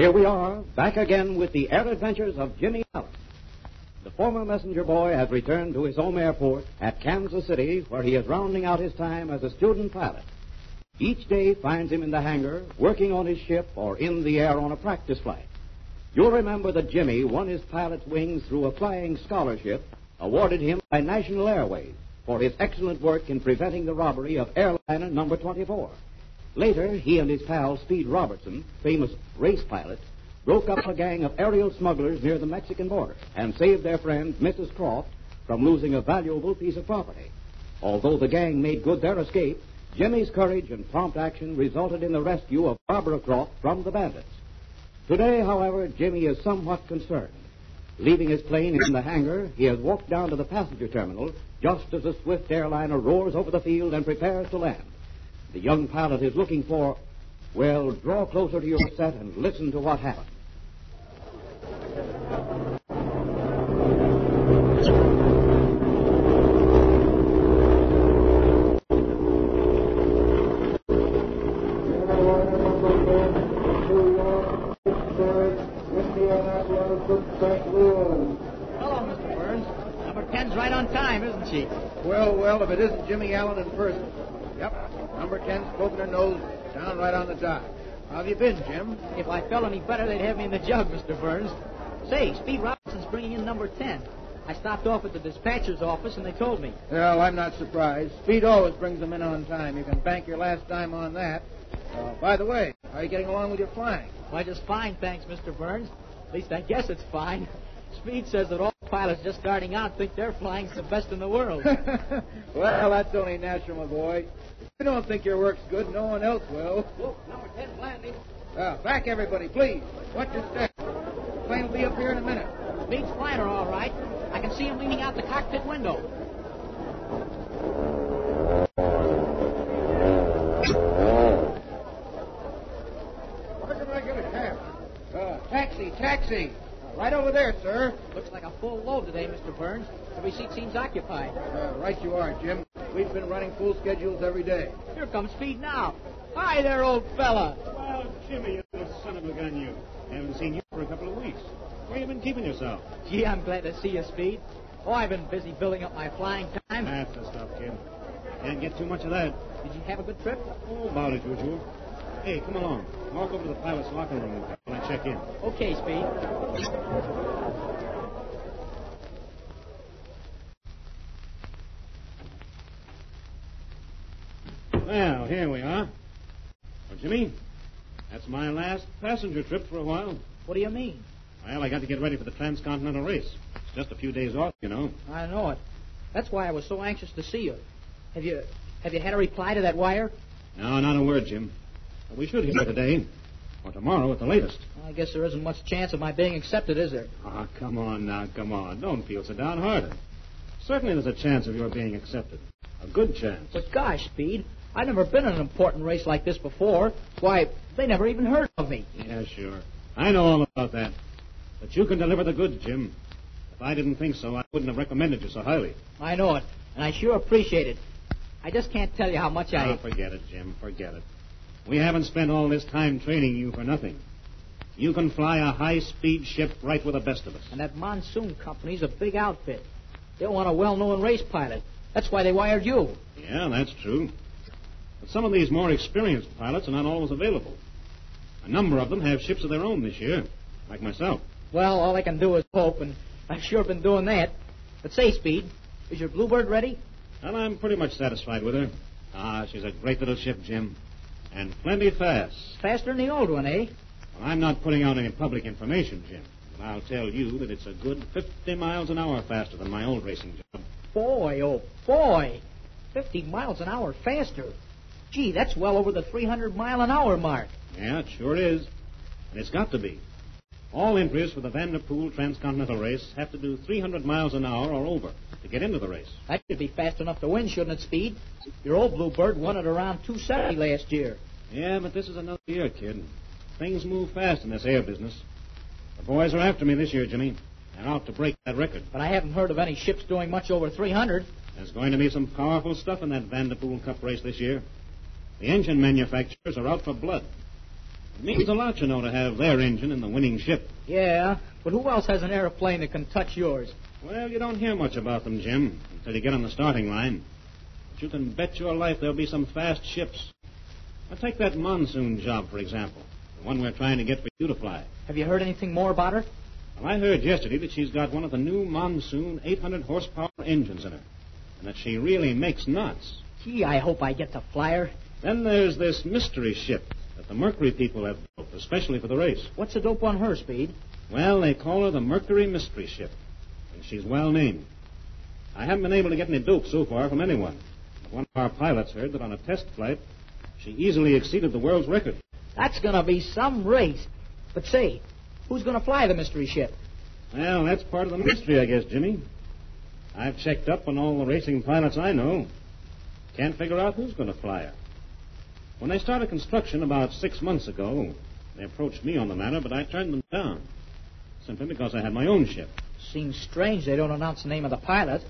Here we are, back again with the Air Adventures of Jimmy Allen. The former messenger boy has returned to his home airport at Kansas City, where he is rounding out his time as a student pilot. Each day finds him in the hangar, working on his ship, or in the air on a practice flight. You'll remember that Jimmy won his pilot's wings through a flying scholarship awarded him by National Airways for his excellent work in preventing the robbery of airliner number 24. Later, he and his pal Speed Robertson, famous race pilot, broke up a gang of aerial smugglers near the Mexican border and saved their friend, Mrs. Croft, from losing a valuable piece of property. Although the gang made good their escape, Jimmy's courage and prompt action resulted in the rescue of Barbara Croft from the bandits. Today, however, Jimmy is somewhat concerned. Leaving his plane in the hangar, he has walked down to the passenger terminal just as a swift airliner roars over the field and prepares to land. The young pilot is looking for... Well, draw closer to your set and listen to what happened. Hello, Mr. Burns. Number 10's right on time, isn't she? Well, if it isn't Jimmy Allen in person. Yep, number 10's poking her nose down right on the dock. How have you been, Jim? If I felt any better, they'd have me in the jug, Mr. Burns. Say, Speed Robinson's bringing in number 10. I stopped off at the dispatcher's office, and they told me. Well, I'm not surprised. Speed always brings them in on time. You can bank your last dime on that. By the way, how are you getting along with your flying? Why, just fine, thanks, Mr. Burns. At least I guess it's fine. Speed says that all pilots just starting out think their flying's the best in the world. Well, that's only natural, my boy. If you don't think your work's good, no one else will. Look, number 10's landing. Back, everybody, please. Watch your step. The plane will be up here in a minute. Speed's flying her all right. I can see him leaning out the cockpit window. Where can I get a cab? Taxi. Right over there, sir. Looks like a full load today, Mr. Burns. Every seat seems occupied. Right you are, Jim. We've been running full schedules every day. Here comes Speed now. Hi there, old fella. Well, Jimmy, you little son of a gun, you. I haven't seen you for a couple of weeks. Where you been keeping yourself? Gee, I'm glad to see you, Speed. Oh, I've been busy building up my flying time. That's the stuff, Jim. Can't get too much of that. Did you have a good trip? Oh, about as usual. Hey, come along. Walk over to the pilot's locker room when I check in. Okay, Speed. Well, here we are. Well, Jimmy, that's my last passenger trip for a while. What do you mean? Well, I got to get ready for the transcontinental race. It's just a few days off, you know. I know it. That's why I was so anxious to see you. Have you had a reply to that wire? No, not a word, Jim. We should hear today, or tomorrow at the latest. I guess there isn't much chance of my being accepted, is there? Ah, come on now, come on. Don't feel so downhearted. Certainly there's a chance of your being accepted. A good chance. But gosh, Speed, I've never been in an important race like this before. Why, they never even heard of me. Yeah, sure. I know all about that. But you can deliver the goods, Jim. If I didn't think so, I wouldn't have recommended you so highly. I know it, and I sure appreciate it. I just can't tell you how much I... Oh, forget it, Jim, forget it. We haven't spent all this time training you for nothing. You can fly a high-speed ship right with the best of us. And that Monsoon Company's a big outfit. They want a well-known race pilot. That's why they wired you. Yeah, that's true. But some of these more experienced pilots are not always available. A number of them have ships of their own this year, like myself. Well, all I can do is hope, and I've sure been doing that. But say, Speed, is your Bluebird ready? Well, I'm pretty much satisfied with her. Ah, she's a great little ship, Jim. And plenty fast. Faster than the old one, eh? Well, I'm not putting out any public information, Jim. But I'll tell you that it's a good 50 miles an hour faster than my old racing job. Boy, oh boy. 50 miles an hour faster. Gee, that's well over the 300-mile-an-hour mark. Yeah, it sure is. And it's got to be. All entries for the Vanderpool Transcontinental race have to do 300 miles an hour or over to get into the race. That should be fast enough to win, shouldn't it, Speed? Your old Bluebird won at around 270 last year. Yeah, but this is another year, kid. Things move fast in this air business. The boys are after me this year, Jimmy. They're out to break that record. But I haven't heard of any ships doing much over 300. There's going to be some powerful stuff in that Vanderpool Cup race this year. The engine manufacturers are out for blood. It means a lot, you know, to have their engine in the winning ship. Yeah, but who else has an airplane that can touch yours? Well, you don't hear much about them, Jim, until you get on the starting line. But you can bet your life there'll be some fast ships. Now, take that Monsoon job, for example, the one we're trying to get for you to fly. Have you heard anything more about her? Well, I heard yesterday that she's got one of the new Monsoon 800-horsepower engines in her, and that she really makes knots. Gee, I hope I get to fly her. Then there's this mystery ship that the Mercury people have built, especially for the race. What's the dope on her, Speed? Well, they call her the Mercury Mystery Ship, and she's well named. I haven't been able to get any dope so far from anyone. One of our pilots heard that on a test flight, she easily exceeded the world's record. That's going to be some race. But say, who's going to fly the mystery ship? Well, that's part of the mystery, I guess, Jimmy. I've checked up on all the racing pilots I know. Can't figure out who's going to fly her. When they started construction about 6 months ago, they approached me on the matter, but I turned them down. Simply because I had my own ship. Seems strange they don't announce the name of the pilot.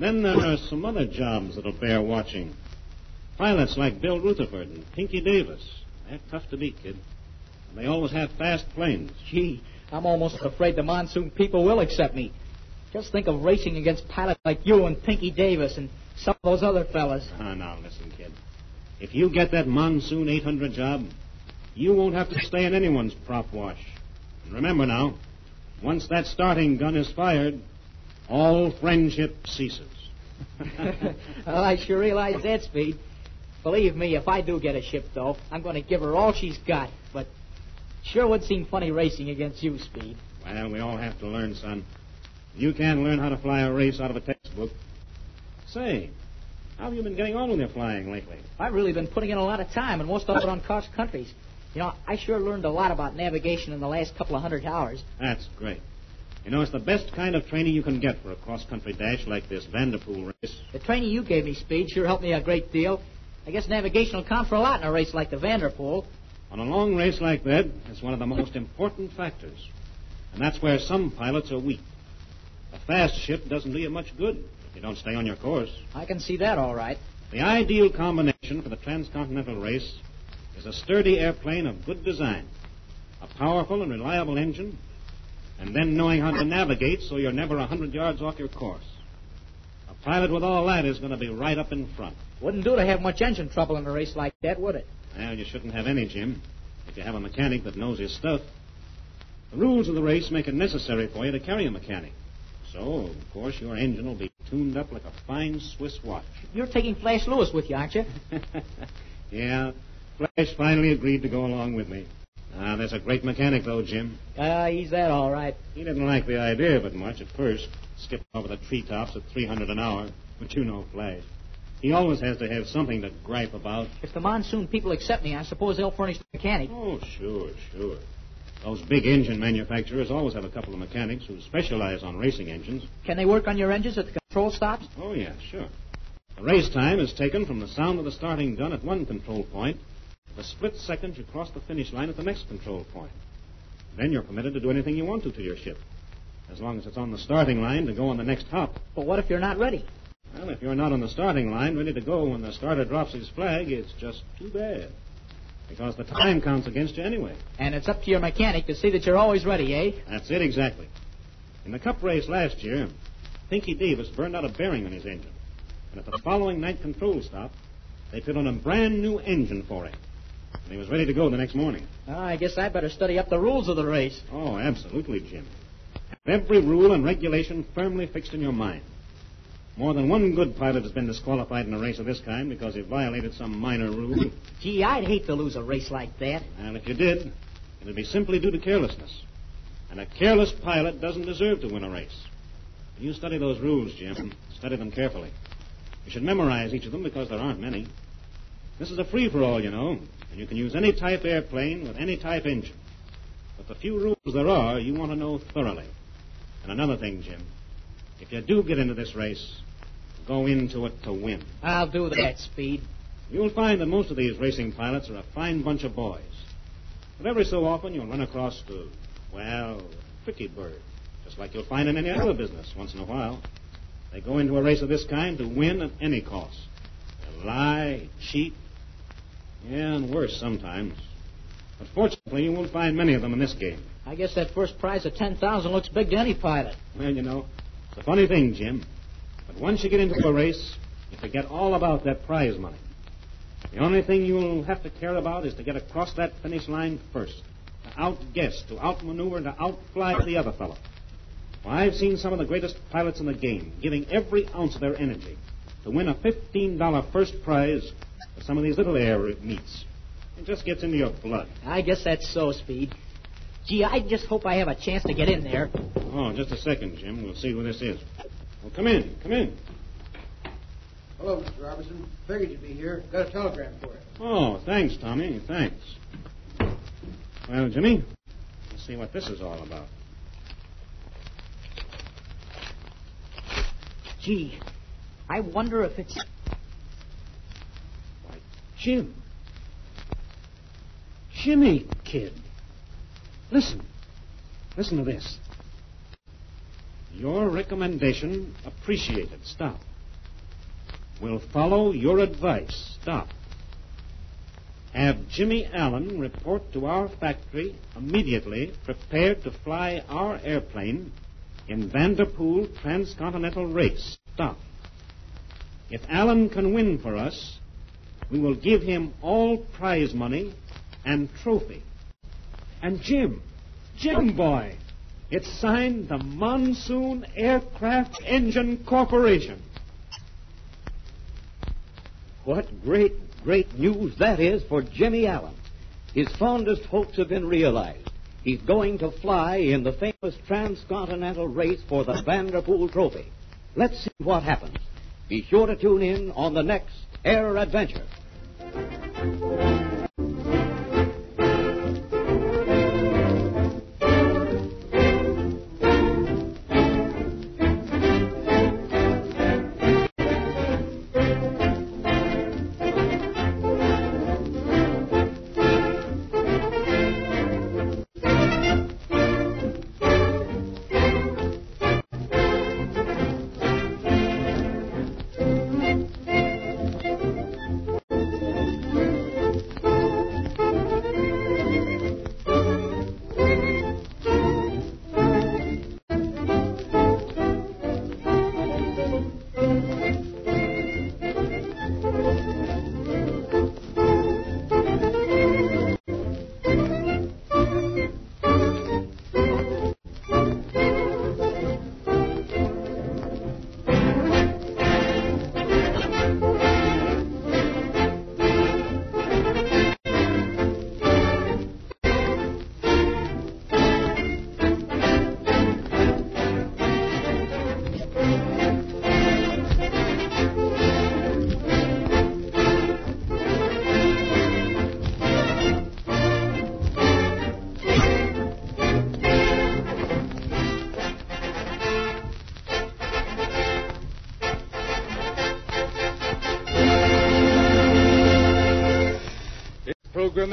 Then there are some other jobs that'll bear watching. Pilots like Bill Rutherford and Pinky Davis. They're tough to beat, kid. And they always have fast planes. Gee, I'm almost afraid the Monsoon people will accept me. Just think of racing against pilots like you and Pinky Davis and some of those other fellas. Now, listen, kid. If you get that Monsoon 800 job, you won't have to stay in anyone's prop wash. And remember now, once that starting gun is fired, all friendship ceases. Well, I sure realize that, Speed. Believe me, if I do get a ship, though, I'm going to give her all she's got. But sure would seem funny racing against you, Speed. Well, we all have to learn, son. You can't learn how to fly a race out of a textbook. Say, how have you been getting on with your flying lately? I've really been putting in a lot of time, and most of it on cross countries. You know, I sure learned a lot about navigation in the last couple of hundred hours. That's great. You know, it's the best kind of training you can get for a cross-country dash like this Vanderpool race. The training you gave me, Speed, sure helped me a great deal. I guess navigation will count for a lot in a race like the Vanderpool. On a long race like that, it's one of the most important factors. And that's where some pilots are weak. A fast ship doesn't do you much good if you don't stay on your course. I can see that all right. The ideal combination for the transcontinental race is a sturdy airplane of good design, a powerful and reliable engine, and then knowing how to navigate so you're never 100 yards off your course. A pilot with all that is going to be right up in front. Wouldn't do to have much engine trouble in a race like that, would it? Well, you shouldn't have any, Jim, if you have a mechanic that knows his stuff. The rules of the race make it necessary for you to carry a mechanic. So, of course, your engine will be tuned up like a fine Swiss watch. You're taking Flash Lewis with you, aren't you? Yeah, Flash finally agreed to go along with me. There's a great mechanic, though, Jim. He's that all right. He didn't like the idea of it much at first, skipping over the treetops at 300 an hour. But you know Flash. He always has to have something to gripe about. If the Monsoon people accept me, I suppose they'll furnish the mechanic. Oh, sure. Those big engine manufacturers always have a couple of mechanics who specialize on racing engines. Can they work on your engines at the control stops? Oh, yeah, sure. The race time is taken from the sound of the starting gun at one control point to the split second you cross the finish line at the next control point. Then you're permitted to do anything you want to your ship, as long as it's on the starting line to go on the next hop. But what if you're not ready? Well, if you're not on the starting line ready to go when the starter drops his flag, it's just too bad. Because the time counts against you anyway. And it's up to your mechanic to see that you're always ready, eh? That's it, exactly. In the cup race last year, Pinky Davis burned out a bearing on his engine. And at the following night control stop, they put on a brand new engine for him. And he was ready to go the next morning. I guess I better study up the rules of the race. Oh, absolutely, Jim. Have every rule and regulation firmly fixed in your mind. More than one good pilot has been disqualified in a race of this kind because he violated some minor rule. Gee, I'd hate to lose a race like that. And if you did, it would be simply due to carelessness. And a careless pilot doesn't deserve to win a race. You study those rules, Jim. Study them carefully. You should memorize each of them because there aren't many. This is a free-for-all, you know, and you can use any type airplane with any type engine. But the few rules there are, you want to know thoroughly. And another thing, Jim. If you do get into this race, go into it to win. I'll do that, Speed. You'll find that most of these racing pilots are a fine bunch of boys. But every so often you'll run across a tricky bird, just like you'll find in any other business once in a while. They go into a race of this kind to win at any cost. They lie, cheat, and worse sometimes. But fortunately, you won't find many of them in this game. I guess that first prize of $10,000 looks big to any pilot. Well, you know, it's a funny thing, Jim. But once you get into a race, you forget all about that prize money. The only thing you'll have to care about is to get across that finish line first, to outguess, to outmaneuver, to outfly the other fellow. Well, I've seen some of the greatest pilots in the game giving every ounce of their energy to win a $15 first prize for some of these little air meets. It just gets into your blood. I guess that's so, Speed. Gee, I just hope I have a chance to get in there. Oh, just a second, Jim. We'll see who this is. Well, come in. Come in. Hello, Mr. Robertson. Figured you'd be here. Got a telegram for you. Oh, thanks, Tommy. Thanks. Well, Jimmy, let's see what this is all about. Gee, I wonder if it's... Why, Jim. Jimmy, kid. Listen. Listen to this. Your recommendation appreciated. Stop. Will follow your advice. Stop. Have Jimmy Allen report to our factory immediately prepared to fly our airplane in Vanderpool Transcontinental Race. Stop. If Allen can win for us, we will give him all prize money and trophy. And Jim boy, it's signed the Monsoon Aircraft Engine Corporation. What great news that is for Jimmy Allen. His fondest hopes have been realized. He's going to fly in the famous transcontinental race for the Vanderpool Trophy. Let's see what happens. Be sure to tune in on the next Air Adventure. This program